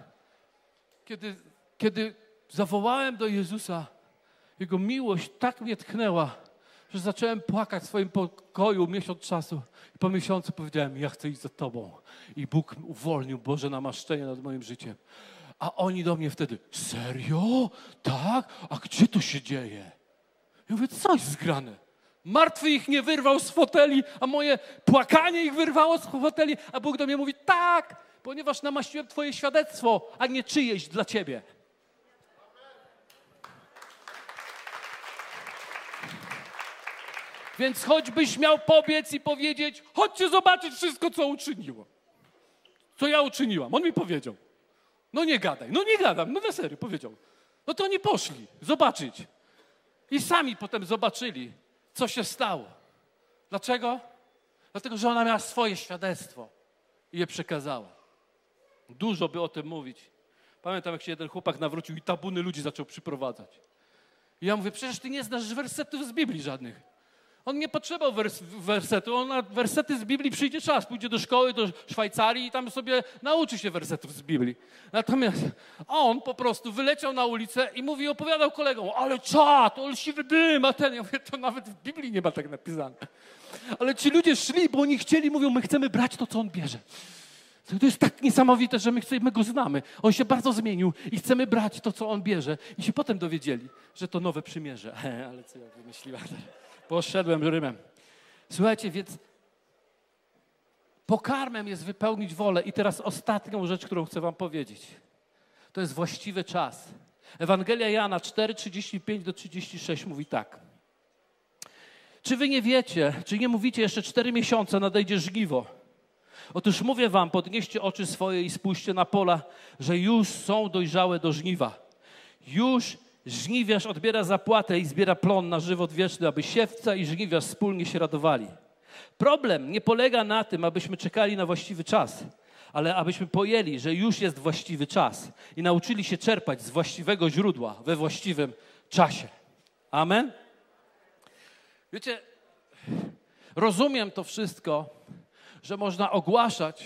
Kiedy zawołałem do Jezusa, Jego miłość tak mnie tknęła, że zacząłem płakać w swoim pokoju miesiąc czasu. I po miesiącu powiedziałem, ja chcę iść za Tobą. I Bóg uwolnił Boże namaszczenie nad moim życiem. A oni do mnie wtedy, serio? Tak? A gdzie to się dzieje? Ja mówię, coś zgrane. Martwy ich nie wyrwał z foteli, a moje płakanie ich wyrwało z foteli, a Bóg do mnie mówi, tak, ponieważ namaściłem twoje świadectwo, a nie czyjeś dla ciebie. Więc choćbyś miał pobiec i powiedzieć, chodźcie zobaczyć wszystko, co uczyniło. co ja uczyniłam. On mi powiedział. No nie gadaj. No nie gadam. No na serio powiedział. No to oni poszli zobaczyć. I sami potem zobaczyli, co się stało. Dlaczego? Dlatego, że ona miała swoje świadectwo i je przekazała. Dużo by o tym mówić. Pamiętam, jak się jeden chłopak nawrócił i tabuny ludzi zaczął przyprowadzać. I ja mówię, przecież ty nie znasz wersetów z Biblii żadnych. On nie potrzebował wersetu, on na wersety z Biblii przyjdzie czas, pójdzie do szkoły, do Szwajcarii i tam sobie nauczy się wersetów z Biblii. Natomiast on po prostu wyleciał na ulicę i mówi, opowiadał kolegom, ale czad, olsiwy dym, a ten. Ja mówię, to nawet w Biblii nie ma tak napisane. Ale ci ludzie szli, bo oni chcieli, mówią, my chcemy brać to, co on bierze. To jest tak niesamowite, że my go znamy. On się bardzo zmienił i chcemy brać to, co on bierze. I się potem dowiedzieli, że to nowe przymierze. Ale co ja wymyśliłam teraz? Poszedłem rymem. Słuchajcie, więc pokarmem jest wypełnić wolę. I teraz ostatnią rzecz, którą chcę wam powiedzieć. To jest właściwy czas. Ewangelia Jana 4:35-36 mówi tak. Czy wy nie wiecie, czy nie mówicie, jeszcze 4 miesiące nadejdzie żniwo? Otóż mówię wam, podnieście oczy swoje i spójrzcie na pola, że już są dojrzałe do żniwa. Już żniwiarz odbiera zapłatę i zbiera plon na żywot wieczny, aby siewca i żniwiarz wspólnie się radowali. Problem nie polega na tym, abyśmy czekali na właściwy czas, ale abyśmy pojęli, że już jest właściwy czas i nauczyli się czerpać z właściwego źródła we właściwym czasie. Amen? Wiecie, rozumiem to wszystko, że można ogłaszać,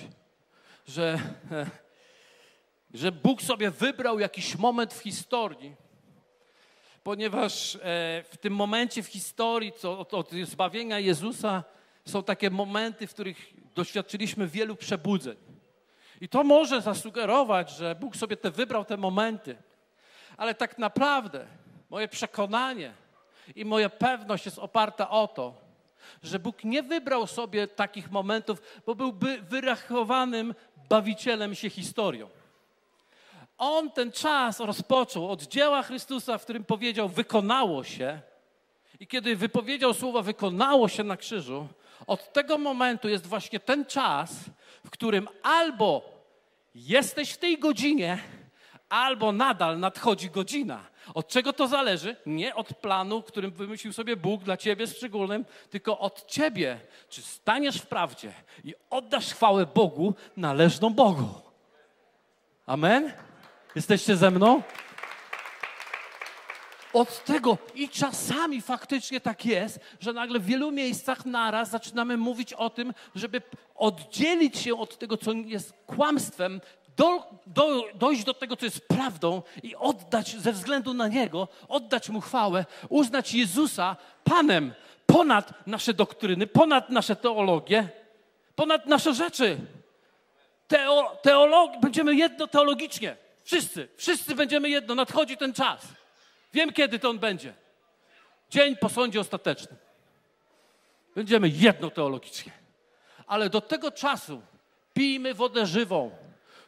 że Bóg sobie wybrał jakiś moment w historii, ponieważ w tym momencie w historii, od zbawienia Jezusa, są takie momenty, w których doświadczyliśmy wielu przebudzeń. I to może zasugerować, że Bóg sobie wybrał te momenty. Ale tak naprawdę moje przekonanie i moja pewność jest oparta o to, że Bóg nie wybrał sobie takich momentów, bo byłby wyrachowanym bawicielem się historią. On ten czas rozpoczął od dzieła Chrystusa, w którym powiedział, wykonało się. I kiedy wypowiedział słowa, wykonało się na krzyżu, od tego momentu jest właśnie ten czas, w którym albo jesteś w tej godzinie, albo nadal nadchodzi godzina. Od czego to zależy? Nie od planu, którym wymyślił sobie Bóg dla ciebie szczególnym, tylko od ciebie. Czy staniesz w prawdzie i oddasz chwałę Bogu należną Bogu? Amen? Jesteście ze mną? Od tego i czasami faktycznie tak jest, że nagle w wielu miejscach naraz zaczynamy mówić o tym, żeby oddzielić się od tego, co jest kłamstwem, dojść do tego, co jest prawdą i oddać ze względu na Niego, oddać Mu chwałę, uznać Jezusa Panem ponad nasze doktryny, ponad nasze teologie, ponad nasze rzeczy. Będziemy jedno teologicznie. Wszyscy będziemy jedno. Nadchodzi ten czas. Wiem, kiedy to on będzie. Dzień po sądzie ostatecznym. Będziemy jedno teologicznie. Ale do tego czasu pijmy wodę żywą,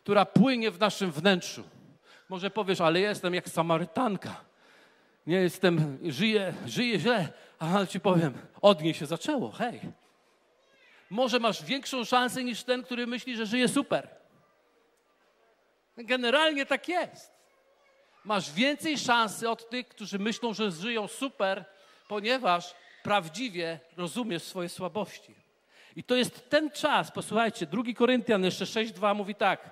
która płynie w naszym wnętrzu. Może powiesz, ale jestem jak Samarytanka. Nie jestem, żyję źle. Ale ci powiem, od niej się zaczęło. Hej. Może masz większą szansę niż ten, który myśli, że żyje super. Generalnie tak jest. Masz więcej szansy od tych, którzy myślą, że żyją super, ponieważ prawdziwie rozumiesz swoje słabości. I to jest ten czas, posłuchajcie, 2 Koryntian jeszcze 6:2 mówi tak.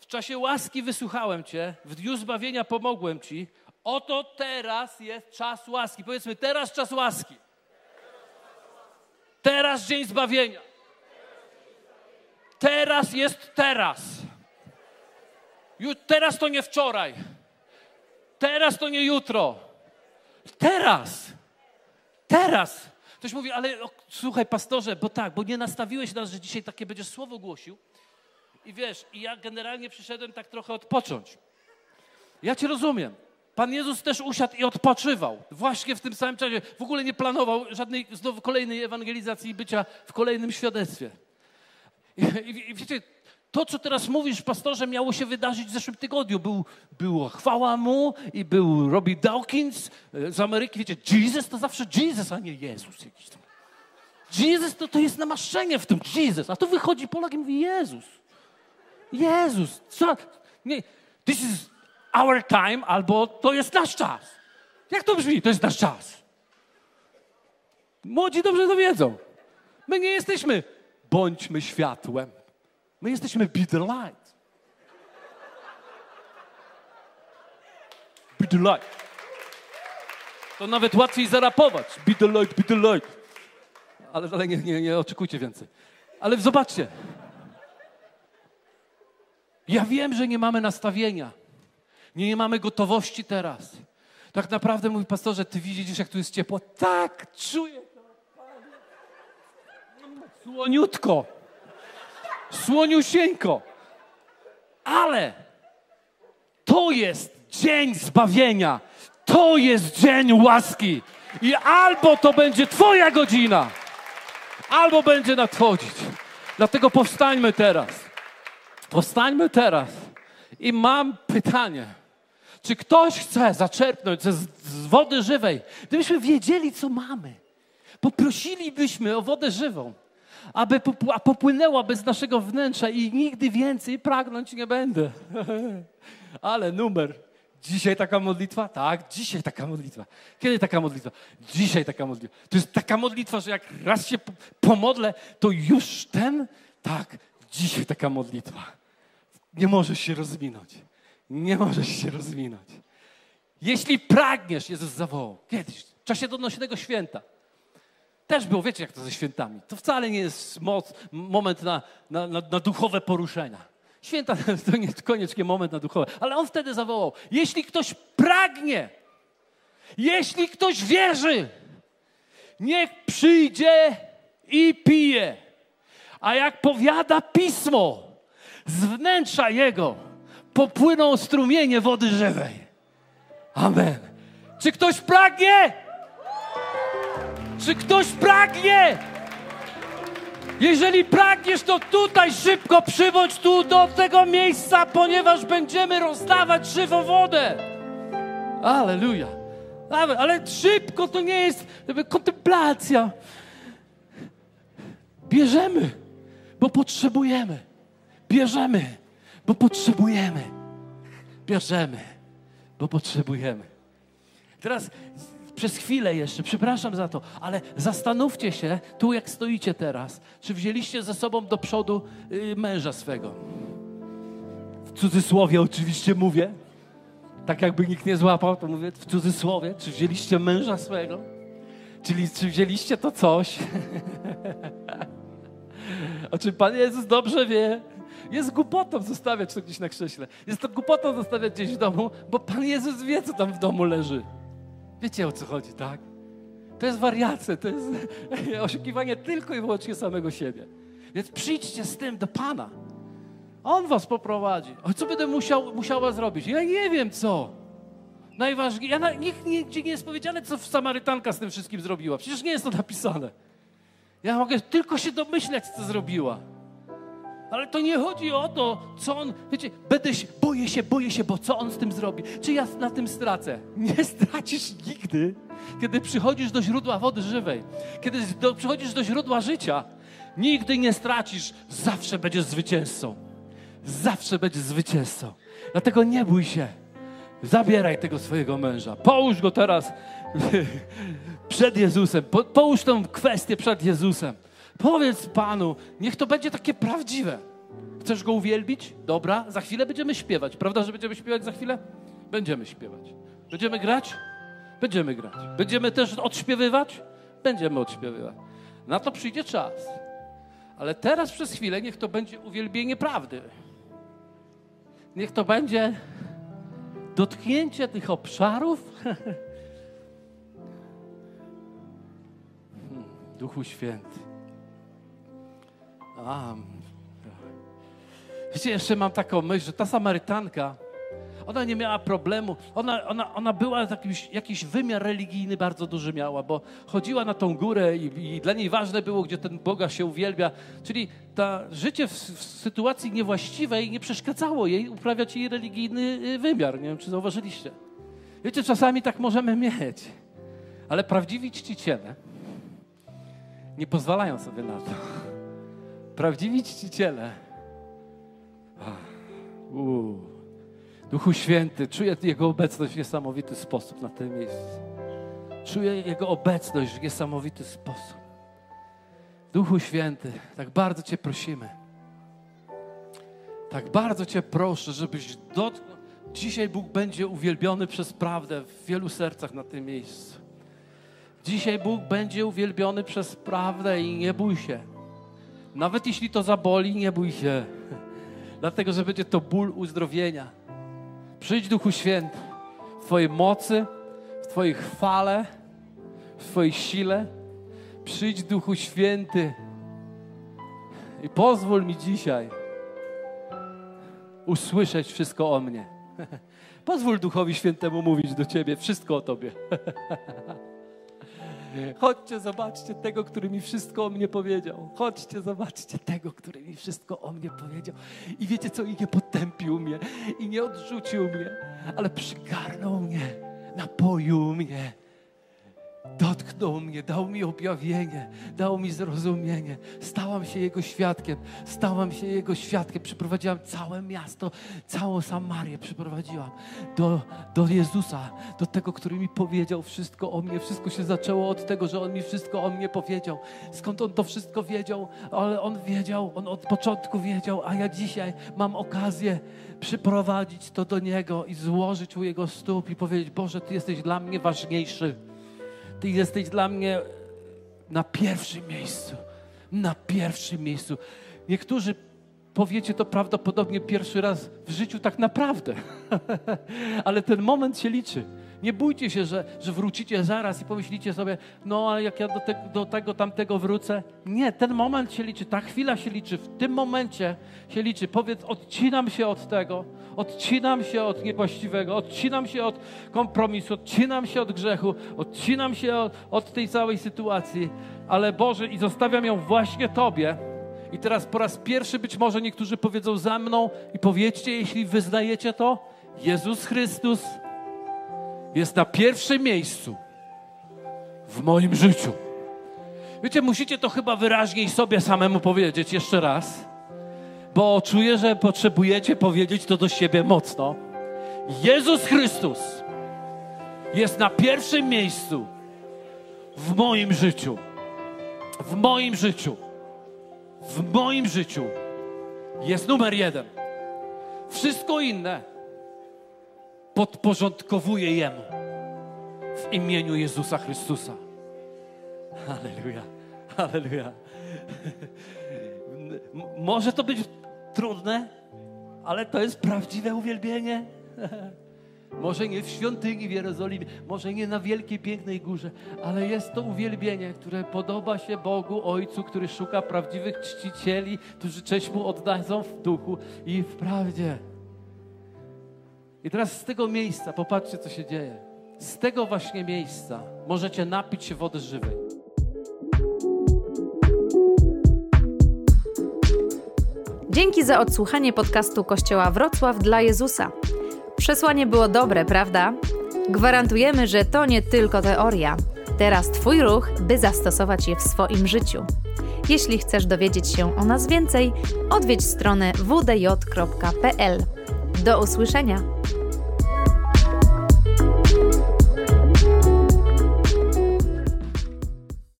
W czasie łaski wysłuchałem cię, w dniu zbawienia pomogłem ci. Oto teraz jest czas łaski. Powiedzmy, teraz czas łaski. Teraz dzień zbawienia. Teraz jest teraz. Już teraz to nie wczoraj. Teraz to nie jutro. Teraz. Teraz. Ktoś mówi, ale słuchaj pastorze, bo nie nastawiłeś nas, że dzisiaj takie będziesz słowo głosił. I wiesz, ja generalnie przyszedłem tak trochę odpocząć. Ja cię rozumiem. Pan Jezus też usiadł i odpoczywał. Właśnie w tym samym czasie. W ogóle nie planował żadnej znowu kolejnej ewangelizacji i bycia w kolejnym świadectwie. I wiecie, to, co teraz mówisz, pastorze, miało się wydarzyć w zeszłym tygodniu. Była chwała Mu i był Robby Dawkins z Ameryki. Wiecie, Jesus to zawsze Jesus, a nie Jezus jakiś tam. Jezus to jest namaszczenie w tym. Jesus. A tu wychodzi Polak i mówi Jezus. Jezus. Co? Nie. This is our time albo to jest nasz czas. Jak to brzmi? To jest nasz czas. Młodzi dobrze to wiedzą. My nie jesteśmy bądźmy światłem. My jesteśmy be the light. Be the light. To nawet łatwiej zarapować. Be the light, be the light. Ale nie oczekujcie więcej. Ale zobaczcie. Ja wiem, że nie mamy nastawienia. Nie mamy gotowości teraz. Tak naprawdę mówi pastorze, ty widzisz, jak tu jest ciepło? Tak, czuję to. Słoniutko. Słoniusieńko. Ale to jest dzień zbawienia. To jest dzień łaski. I albo to będzie twoja godzina, albo będzie nadchodzić. Dlatego powstańmy teraz. Powstańmy teraz. I mam pytanie. Czy ktoś chce zaczerpnąć z wody żywej? Gdybyśmy wiedzieli, co mamy, poprosilibyśmy o wodę żywą, aby popłynęłaby z naszego wnętrza i nigdy więcej pragnąć nie będę. Ale numer. Dzisiaj taka modlitwa? Tak, dzisiaj taka modlitwa. Kiedy taka modlitwa? Dzisiaj taka modlitwa. To jest taka modlitwa, że jak raz się pomodlę, to już ten? Tak, dzisiaj taka modlitwa. Nie możesz się rozwinąć. Nie możesz się rozwinąć. Jeśli pragniesz, Jezus zawołał. Kiedyś, w czasie donośnego święta. Też było, wiecie jak to ze świętami. To wcale nie jest moment na duchowe poruszenia. Święta to nie koniecznie moment na duchowe. Ale on wtedy zawołał. Jeśli ktoś pragnie, jeśli ktoś wierzy, niech przyjdzie i pije. A jak powiada Pismo, z wnętrza jego popłyną strumienie wody żywej. Amen. Czy ktoś pragnie? Czy ktoś pragnie? Jeżeli pragniesz, to tutaj szybko przybądź tu do tego miejsca, ponieważ będziemy rozdawać żywą wodę. Alleluja. Ale szybko to nie jest kontemplacja. Bierzemy, bo potrzebujemy. Bierzemy, bo potrzebujemy. Bierzemy, bo potrzebujemy. Teraz przez chwilę jeszcze, przepraszam za to, ale zastanówcie się, tu jak stoicie teraz, czy wzięliście ze sobą do przodu męża swego. W cudzysłowie oczywiście mówię, tak jakby nikt nie złapał, to mówię w cudzysłowie, czy wzięliście męża swego? Czyli czy wzięliście to coś? O czym Pan Jezus dobrze wie. Jest głupotą zostawiać to gdzieś na krześle. Jest to głupotą zostawiać gdzieś w domu, bo Pan Jezus wie, co tam w domu leży. Wiecie, o co chodzi, tak? To jest wariacja, to jest oszukiwanie tylko i wyłącznie samego siebie. Więc przyjdźcie z tym do Pana. On was poprowadzi. O co będę musiała zrobić? Ja nie wiem co. Najważniejsze, nigdzie nie jest powiedziane, co Samarytanka z tym wszystkim zrobiła. Przecież nie jest to napisane. Ja mogę tylko się domyślać, co zrobiła. Ale to nie chodzi o to, co on... Wiecie, boję się, bo co on z tym zrobi? Czy ja na tym stracę? Nie stracisz nigdy, kiedy przychodzisz do źródła wody żywej. Kiedy przychodzisz do źródła życia, nigdy nie stracisz. Zawsze będziesz zwycięzcą. Zawsze będziesz zwycięzcą. Dlatego nie bój się. Zabieraj tego swojego męża. Połóż go teraz przed Jezusem. Połóż tą kwestię przed Jezusem. Powiedz Panu, niech to będzie takie prawdziwe. Chcesz Go uwielbić? Dobra, za chwilę będziemy śpiewać. Prawda, że będziemy śpiewać za chwilę? Będziemy śpiewać. Będziemy grać? Będziemy grać. Będziemy też odśpiewywać? Będziemy odśpiewywać. Na to przyjdzie czas. Ale teraz przez chwilę niech to będzie uwielbienie prawdy. Niech to będzie dotknięcie tych obszarów. Duchu Święty. Wiecie, jeszcze mam taką myśl, że ta Samarytanka, ona nie miała problemu. Ona była jakiś wymiar religijny bardzo duży miała, bo chodziła na tą górę i dla niej ważne było, gdzie ten Boga się uwielbia. Czyli ta życie w sytuacji niewłaściwej nie przeszkadzało jej uprawiać jej religijny wymiar. Nie wiem, czy zauważyliście. Wiecie, czasami tak możemy mieć, ale prawdziwi czciciele nie pozwalają sobie na to. Prawdziwi czciciele. Duchu Święty, czuję Jego obecność w niesamowity sposób na tym miejscu. Czuję Jego obecność w niesamowity sposób. Duchu Święty, tak bardzo Cię prosimy. Tak bardzo Cię proszę, żebyś dotknął. Dzisiaj Bóg będzie uwielbiony przez prawdę w wielu sercach na tym miejscu. Dzisiaj Bóg będzie uwielbiony przez prawdę i nie bój się. Nawet jeśli to zaboli, nie bój się. Dlatego, że będzie to ból uzdrowienia. Przyjdź, Duchu Święty, w Twojej mocy, w Twojej chwale, w Twojej sile. Przyjdź, Duchu Święty, i pozwól mi dzisiaj usłyszeć wszystko o mnie. Pozwól Duchowi Świętemu mówić do Ciebie wszystko o Tobie. Chodźcie, zobaczcie tego, który mi wszystko o mnie powiedział. Chodźcie, zobaczcie tego, który mi wszystko o mnie powiedział. I wiecie co? I nie potępił mnie, i nie odrzucił mnie, ale przygarnął mnie, napoił mnie, dotknął mnie, dał mi objawienie, dał mi zrozumienie. Stałam się Jego świadkiem, stałam się Jego świadkiem. Przyprowadziłam całe miasto, całą Samarię przyprowadziłam do Jezusa, do tego, który mi powiedział wszystko o mnie. Wszystko się zaczęło od tego, że On mi wszystko o mnie powiedział. Skąd On to wszystko wiedział? Ale On wiedział, On od początku wiedział, a ja dzisiaj mam okazję przyprowadzić to do Niego i złożyć u Jego stóp i powiedzieć: Boże, Ty jesteś dla mnie ważniejszy. Ty jesteś dla mnie na pierwszym miejscu. Na pierwszym miejscu. Niektórzy powiecie to prawdopodobnie pierwszy raz w życiu tak naprawdę. Ale ten moment się liczy. Nie bójcie się, że wrócicie zaraz i pomyślicie sobie: no, a jak ja do tego, tamtego wrócę. Nie, ten moment się liczy, ta chwila się liczy, w tym momencie się liczy. Powiedz: odcinam się od tego, odcinam się od niewłaściwego, odcinam się od kompromisu, odcinam się od grzechu, odcinam się od tej całej sytuacji, ale Boże, i zostawiam ją właśnie Tobie. I teraz po raz pierwszy być może niektórzy powiedzą za mną, i powiedzcie, jeśli wyznajecie to: Jezus Chrystus jest na pierwszym miejscu w moim życiu. Wiecie, musicie to chyba wyraźniej sobie samemu powiedzieć jeszcze raz, bo czuję, że potrzebujecie powiedzieć to do siebie mocno. Jezus Chrystus jest na pierwszym miejscu w moim życiu. W moim życiu. W moim życiu jest numer 1. Wszystko inne podporządkowuję Jemu w imieniu Jezusa Chrystusa. Halleluja, halleluja. Może to być trudne, ale to jest prawdziwe uwielbienie. Może nie w świątyni w Jerozolimie, może nie na wielkiej, pięknej górze, ale jest to uwielbienie, które podoba się Bogu Ojcu, który szuka prawdziwych czcicieli, którzy cześć Mu oddadzą w duchu i w prawdzie. I teraz z tego miejsca, popatrzcie, co się dzieje. Z tego właśnie miejsca możecie napić się wody żywej. Dzięki za odsłuchanie podcastu Kościoła Wrocław dla Jezusa. Przesłanie było dobre, prawda? Gwarantujemy, że to nie tylko teoria. Teraz Twój ruch, by zastosować je w swoim życiu. Jeśli chcesz dowiedzieć się o nas więcej, odwiedź stronę wdj.pl. Do usłyszenia!